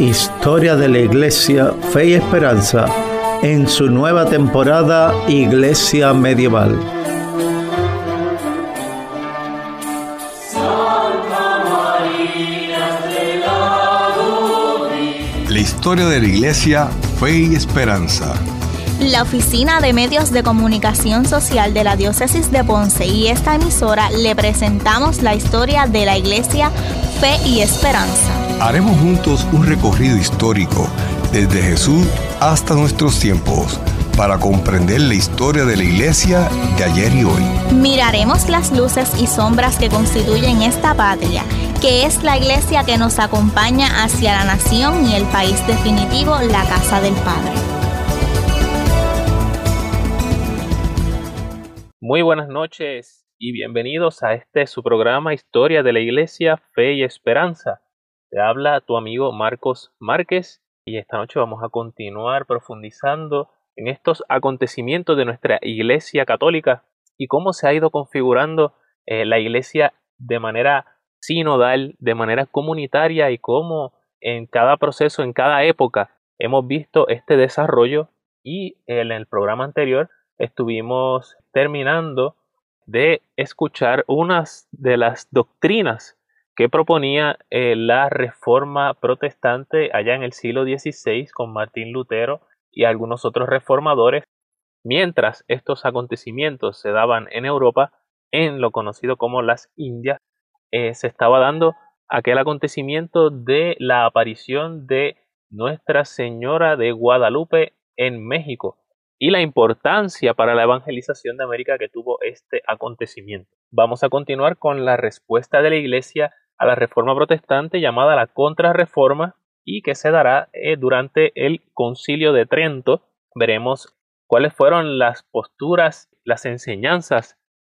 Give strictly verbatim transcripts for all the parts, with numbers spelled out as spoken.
Historia de la Iglesia, Fe y Esperanza, en su nueva temporada Iglesia Medieval. La historia de la Iglesia, Fe y Esperanza. La Oficina de Medios de Comunicación Social de la Diócesis de Ponce y esta emisora le presentamos la historia de la Iglesia, Fe y Esperanza. Haremos juntos un recorrido histórico, desde Jesús hasta nuestros tiempos, para comprender la historia de la Iglesia de ayer y hoy. Miraremos las luces y sombras que constituyen esta patria, que es la Iglesia que nos acompaña hacia la nación y el país definitivo, la Casa del Padre. Muy buenas noches y bienvenidos a este su programa Historia de la Iglesia, Fe y Esperanza. Te habla tu amigo Marcos Márquez y esta noche vamos a continuar profundizando en estos acontecimientos de nuestra Iglesia Católica y cómo se ha ido configurando eh, la Iglesia de manera sinodal, de manera comunitaria y cómo en cada proceso, en cada época hemos visto este desarrollo y en el programa anterior estuvimos terminando de escuchar unas de las doctrinas que proponía eh, la Reforma Protestante allá en el siglo dieciséis con Martín Lutero y algunos otros reformadores, mientras estos acontecimientos se daban en Europa, en lo conocido como las Indias, eh, se estaba dando aquel acontecimiento de la aparición de Nuestra Señora de Guadalupe en México y la importancia para la evangelización de América que tuvo este acontecimiento. Vamos a continuar con la respuesta de la Iglesia a la Reforma Protestante llamada la Contrarreforma y que se dará eh, durante el Concilio de Trento. Veremos cuáles fueron las posturas, las enseñanzas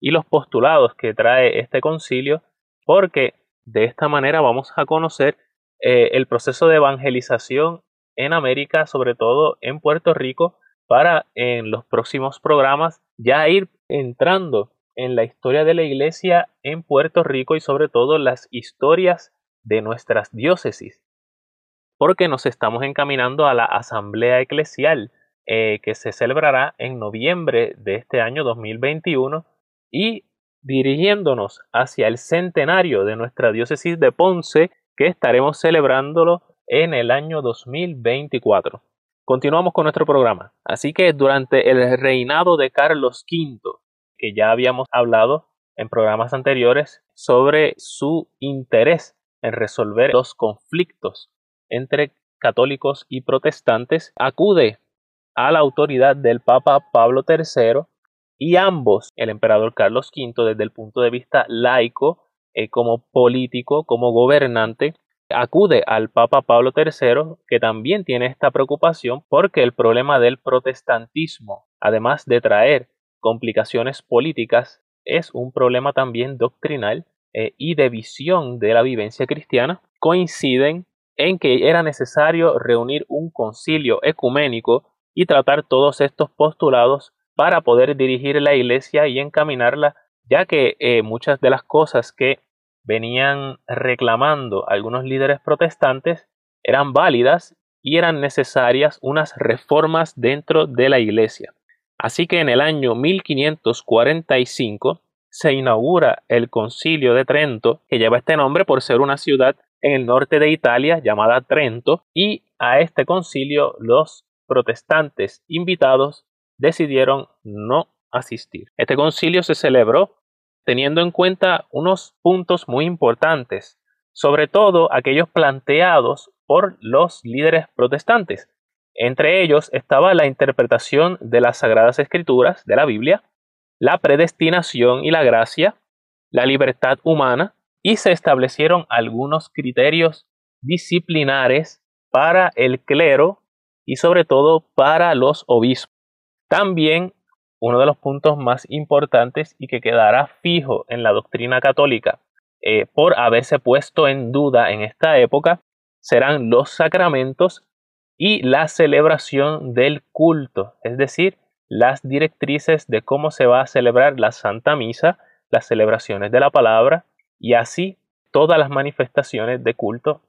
y los postulados que trae este concilio, porque de esta manera vamos a conocer eh, el proceso de evangelización en América, sobre todo en Puerto Rico, para en los próximos programas ya ir entrando en la historia de la Iglesia en Puerto Rico y sobre todo las historias de nuestras diócesis, porque nos estamos encaminando a la Asamblea Eclesial eh, que se celebrará en noviembre de este año dos mil veintiuno y dirigiéndonos hacia el centenario de nuestra diócesis de Ponce, que estaremos celebrándolo en el año dos mil veinticuatro. Continuamos con nuestro programa. Así que durante el reinado de Carlos quinto, que ya habíamos hablado en programas anteriores sobre su interés en resolver los conflictos entre católicos y protestantes, acude a la autoridad del Papa Pablo tercero y ambos, el emperador Carlos quinto, desde el punto de vista laico, eh, como político, como gobernante, acude al Papa Pablo tercero, que también tiene esta preocupación porque el problema del protestantismo, además de traer complicaciones políticas, es un problema también doctrinal eh, y de visión de la vivencia cristiana. Coinciden en que era necesario reunir un concilio ecuménico y tratar todos estos postulados para poder dirigir la Iglesia y encaminarla, ya que eh, muchas de las cosas que venían reclamando algunos líderes protestantes eran válidas y eran necesarias unas reformas dentro de la Iglesia. Así que en el año mil quinientos cuarenta y cinco se inaugura el Concilio de Trento, que lleva este nombre por ser una ciudad en el norte de Italia llamada Trento, y a este concilio los protestantes invitados decidieron no asistir. Este concilio se celebró teniendo en cuenta unos puntos muy importantes, sobre todo aquellos planteados por los líderes protestantes. Entre ellos estaba la interpretación de las Sagradas Escrituras, de la Biblia, la predestinación y la gracia, la libertad humana, y se establecieron algunos criterios disciplinares para el clero y sobre todo para los obispos. También uno de los puntos más importantes y que quedará fijo en la doctrina católica eh, por haberse puesto en duda en esta época serán los sacramentos y la celebración del culto, es decir, las directrices de cómo se va a celebrar la Santa Misa, las celebraciones de la palabra y así todas las manifestaciones de culto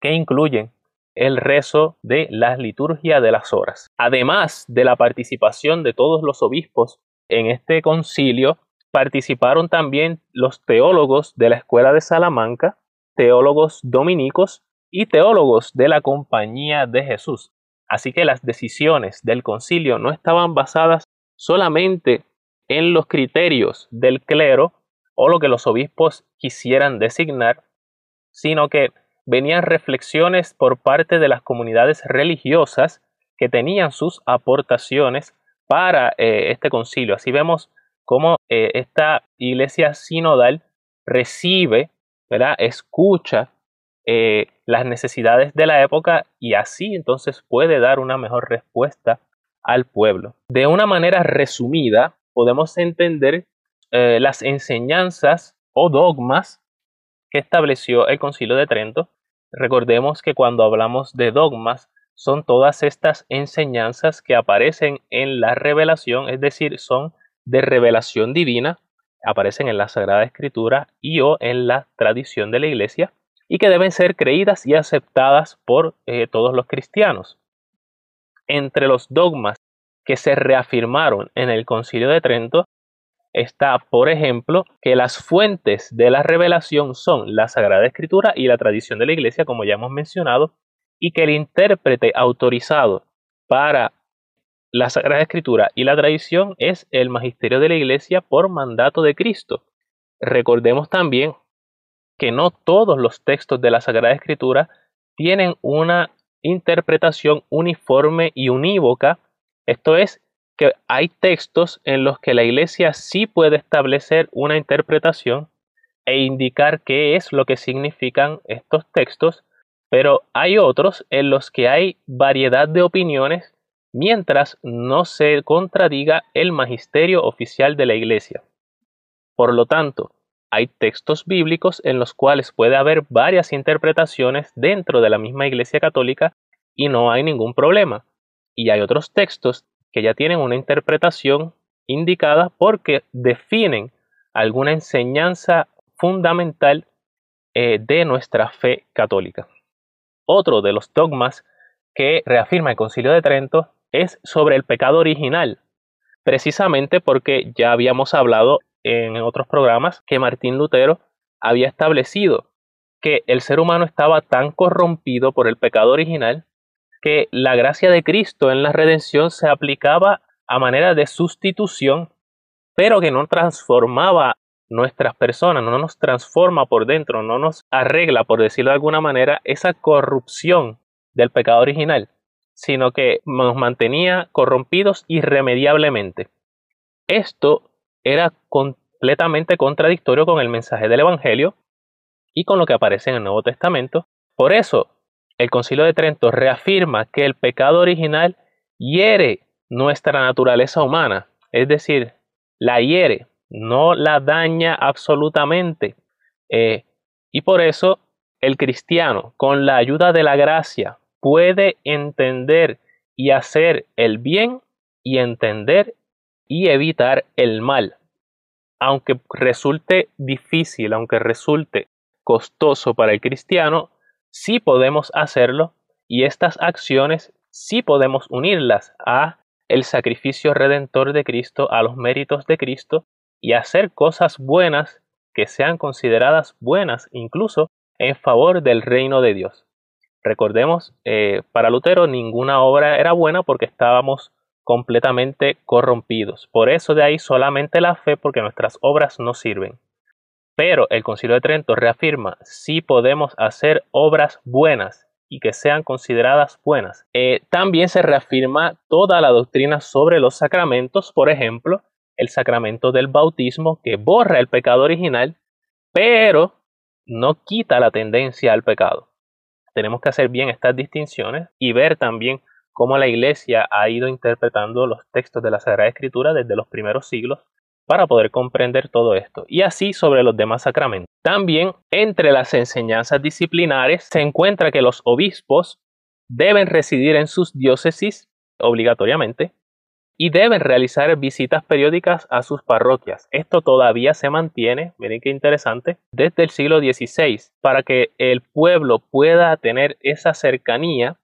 que incluyen el rezo de la liturgia de las horas. Además de la participación de todos los obispos en este concilio, participaron también los teólogos de la Escuela de Salamanca, teólogos dominicos y teólogos de la Compañía de Jesús. Así que las decisiones del concilio no estaban basadas solamente en los criterios del clero o lo que los obispos quisieran designar, sino que venían reflexiones por parte de las comunidades religiosas que tenían sus aportaciones para eh, este concilio. Así vemos cómo eh, esta iglesia sinodal recibe, ¿verdad? escucha eh, las necesidades de la época y así entonces puede dar una mejor respuesta al pueblo. De una manera resumida, podemos entender eh, las enseñanzas o dogmas que estableció el Concilio de Trento. Recordemos que cuando hablamos de dogmas, son todas estas enseñanzas que aparecen en la revelación, es decir, son de revelación divina, aparecen en la Sagrada Escritura y o en la tradición de la Iglesia, y que deben ser creídas y aceptadas por eh, todos los cristianos. Entre los dogmas que se reafirmaron en el Concilio de Trento está, por ejemplo, que las fuentes de la revelación son la Sagrada Escritura y la tradición de la Iglesia, como ya hemos mencionado, y que el intérprete autorizado para la Sagrada Escritura y la tradición es el magisterio de la Iglesia por mandato de Cristo. Recordemos también que no todos los textos de la Sagrada Escritura tienen una interpretación uniforme y unívoca, esto es, que hay textos en los que la Iglesia sí puede establecer una interpretación e indicar qué es lo que significan estos textos, pero hay otros en los que hay variedad de opiniones mientras no se contradiga el magisterio oficial de la Iglesia. Por lo tanto, hay textos bíblicos en los cuales puede haber varias interpretaciones dentro de la misma Iglesia Católica y no hay ningún problema. Y hay otros textos que ya tienen una interpretación indicada porque definen alguna enseñanza fundamental eh, de nuestra fe católica. Otro de los dogmas que reafirma el Concilio de Trento es sobre el pecado original, precisamente porque ya habíamos hablado en otros programas que Martín Lutero había establecido que el ser humano estaba tan corrompido por el pecado original que la gracia de Cristo en la redención se aplicaba a manera de sustitución, pero que no transformaba nuestras personas, no nos transforma por dentro, no nos arregla, por decirlo de alguna manera, esa corrupción del pecado original, sino que nos mantenía corrompidos irremediablemente. Esto era completamente contradictorio con el mensaje del Evangelio y con lo que aparece en el Nuevo Testamento. Por eso, el Concilio de Trento reafirma que el pecado original hiere nuestra naturaleza humana, es decir, la hiere, no la daña absolutamente. Eh, y por eso el cristiano, con la ayuda de la gracia, puede entender y hacer el bien y entender y evitar el mal. Aunque resulte difícil, aunque resulte costoso para el cristiano, sí podemos hacerlo y estas acciones sí podemos unirlas a el sacrificio redentor de Cristo, a los méritos de Cristo y hacer cosas buenas que sean consideradas buenas incluso en favor del reino de Dios. Recordemos, eh, para Lutero ninguna obra era buena porque estábamos completamente corrompidos. Por eso de ahí solamente la fe, porque nuestras obras no sirven. Pero el Concilio de Trento reafirma si podemos hacer obras buenas y que sean consideradas buenas. Eh, también se reafirma toda la doctrina sobre los sacramentos, por ejemplo, el sacramento del bautismo que borra el pecado original, pero no quita la tendencia al pecado. Tenemos que hacer bien estas distinciones y ver también cómo la Iglesia ha ido interpretando los textos de la Sagrada Escritura desde los primeros siglos, para poder comprender todo esto, y así sobre los demás sacramentos. También, entre las enseñanzas disciplinares, se encuentra que los obispos deben residir en sus diócesis obligatoriamente, y deben realizar visitas periódicas a sus parroquias. Esto todavía se mantiene, miren qué interesante, desde el siglo dieciséis, para que el pueblo pueda tener esa cercanía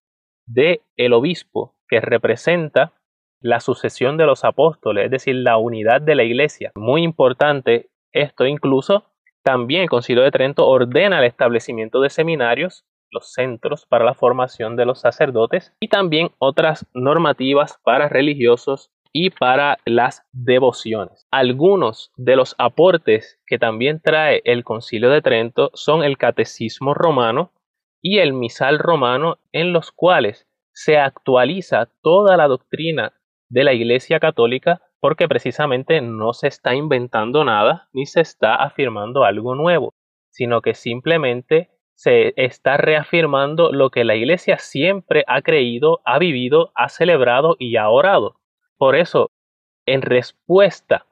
del obispo que representa la sucesión de los apóstoles, es decir, la unidad de la iglesia. Muy importante esto. Incluso también el Concilio de Trento ordena el establecimiento de seminarios, los centros para la formación de los sacerdotes, y también otras normativas para religiosos y para las devociones. Algunos de los aportes que también trae el Concilio de Trento son el Catecismo Romano y el Misal Romano, en los cuales se actualiza toda la doctrina de la Iglesia Católica, porque precisamente no se está inventando nada ni se está afirmando algo nuevo, sino que simplemente se está reafirmando lo que la Iglesia siempre ha creído, ha vivido, ha celebrado y ha orado. Por eso, en respuesta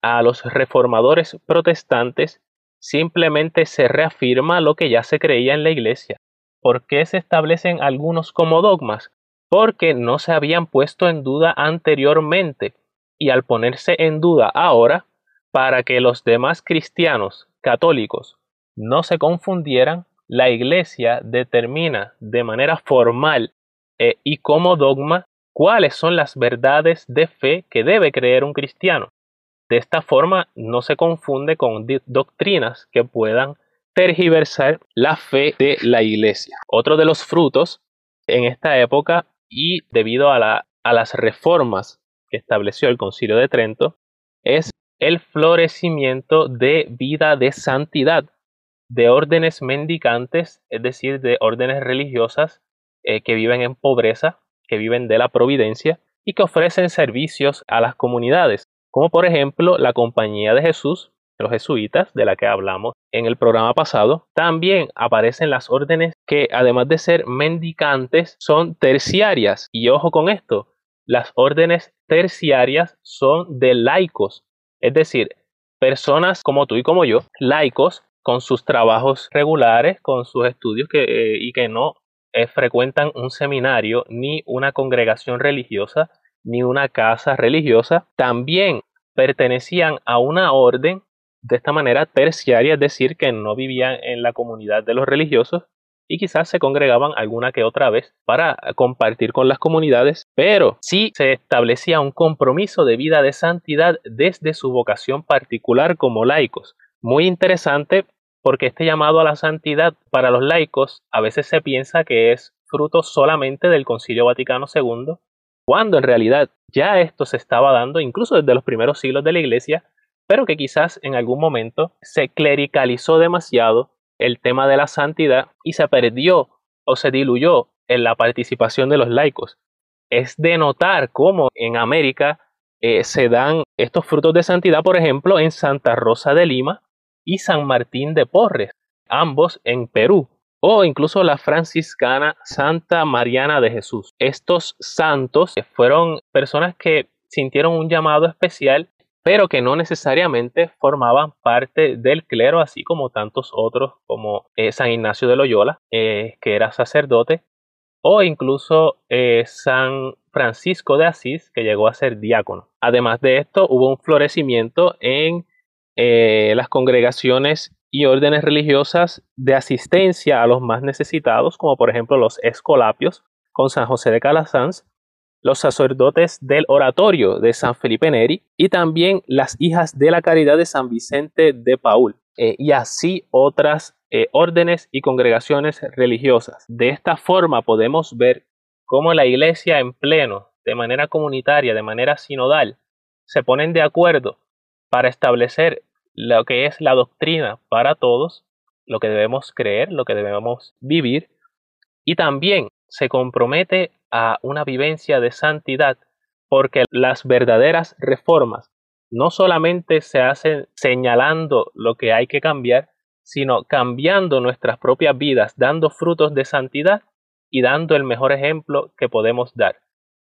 a los reformadores protestantes, simplemente se reafirma lo que ya se creía en la Iglesia. ¿Por qué se establecen algunos como dogmas? Porque no se habían puesto en duda anteriormente, y al ponerse en duda ahora, para que los demás cristianos católicos no se confundieran, la Iglesia determina de manera formal eh, y como dogma cuáles son las verdades de fe que debe creer un cristiano. De esta forma no se confunde con doctrinas que puedan tergiversar la fe de la Iglesia. Otro de los frutos en esta época, y debido a, la, a las reformas que estableció el Concilio de Trento, es el florecimiento de vida de santidad, de órdenes mendicantes, es decir, de órdenes religiosas eh, que viven en pobreza, que viven de la providencia y que ofrecen servicios a las comunidades, como por ejemplo la Compañía de Jesús, los jesuitas, de la que hablamos en el programa pasado. También aparecen las órdenes que, además de ser mendicantes, son terciarias. Y ojo con esto, las órdenes terciarias son de laicos, es decir, personas como tú y como yo, laicos, con sus trabajos regulares, con sus estudios que, eh, y que no eh, frecuentan un seminario, ni una congregación religiosa, ni una casa religiosa. También pertenecían a una orden de esta manera terciaria, es decir, que no vivían en la comunidad de los religiosos y quizás se congregaban alguna que otra vez para compartir con las comunidades, pero sí se establecía un compromiso de vida de santidad desde su vocación particular como laicos. Muy interesante, porque este llamado a la santidad para los laicos a veces se piensa que es fruto solamente del Concilio Vaticano segundo, cuando en realidad ya esto se estaba dando incluso desde los primeros siglos de la Iglesia, pero que quizás en algún momento se clericalizó demasiado el tema de la santidad y se perdió o se diluyó en la participación de los laicos. Es de notar cómo en América eh, se dan estos frutos de santidad, por ejemplo, en Santa Rosa de Lima y San Martín de Porres, ambos en Perú, o incluso la franciscana Santa Mariana de Jesús. Estos santos fueron personas que sintieron un llamado especial, pero que no necesariamente formaban parte del clero, así como tantos otros como eh, San Ignacio de Loyola, eh, que era sacerdote, o incluso eh, San Francisco de Asís, que llegó a ser diácono. Además de esto, hubo un florecimiento en Eh, las congregaciones y órdenes religiosas de asistencia a los más necesitados, como por ejemplo los escolapios con San José de Calasanz, los sacerdotes del oratorio de San Felipe Neri y también las hijas de la caridad de San Vicente de Paúl, eh, y así otras eh, órdenes y congregaciones religiosas. De esta forma podemos ver cómo la Iglesia en pleno, de manera comunitaria, de manera sinodal, se ponen de acuerdo para establecer lo que es la doctrina para todos, lo que debemos creer, lo que debemos vivir, y también se compromete a una vivencia de santidad, porque las verdaderas reformas no solamente se hacen señalando lo que hay que cambiar, sino cambiando nuestras propias vidas, dando frutos de santidad y dando el mejor ejemplo que podemos dar.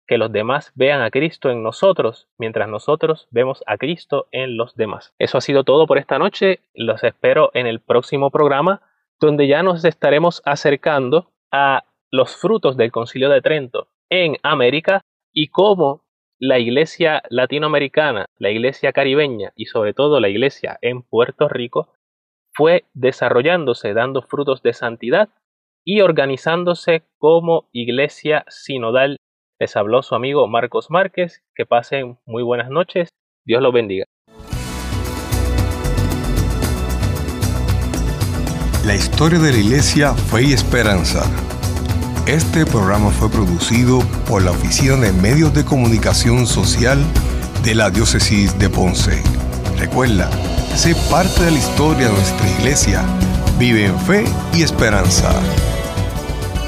Que los demás vean a Cristo en nosotros, mientras nosotros vemos a Cristo en los demás. Eso ha sido todo por esta noche. Los espero en el próximo programa, donde ya nos estaremos acercando a los frutos del Concilio de Trento en América y cómo la iglesia latinoamericana, la iglesia caribeña y sobre todo la iglesia en Puerto Rico fue desarrollándose, dando frutos de santidad y organizándose como iglesia sinodal. Les habló su amigo Marcos Márquez. Que pasen muy buenas noches. Dios los bendiga. La historia de la Iglesia, Fe y Esperanza. Este programa fue producido por la Oficina de Medios de Comunicación Social de la Diócesis de Ponce. Recuerda, sé parte de la historia de nuestra Iglesia. Vive en fe y esperanza.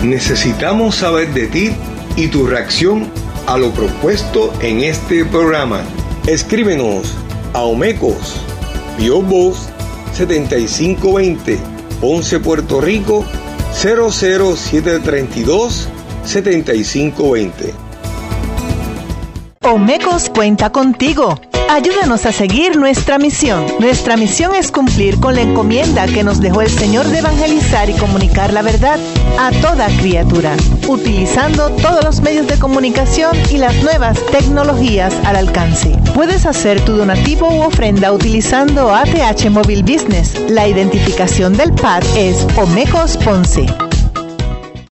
Necesitamos saber de ti y tu reacción a lo propuesto en este programa. Escríbenos a Omecos, P O Box setenta y cinco veinte. Ponce, Puerto Rico, cero cero siete tres dos, siete cinco dos cero. Omecos cuenta contigo. Ayúdanos a seguir nuestra misión. Nuestra misión es cumplir con la encomienda que nos dejó el Señor de evangelizar y comunicar la verdad a toda criatura, utilizando todos los medios de comunicación y las nuevas tecnologías al alcance. Puedes hacer tu donativo u ofrenda utilizando A T H Móvil Business. La identificación del P A D es Omecos Ponce.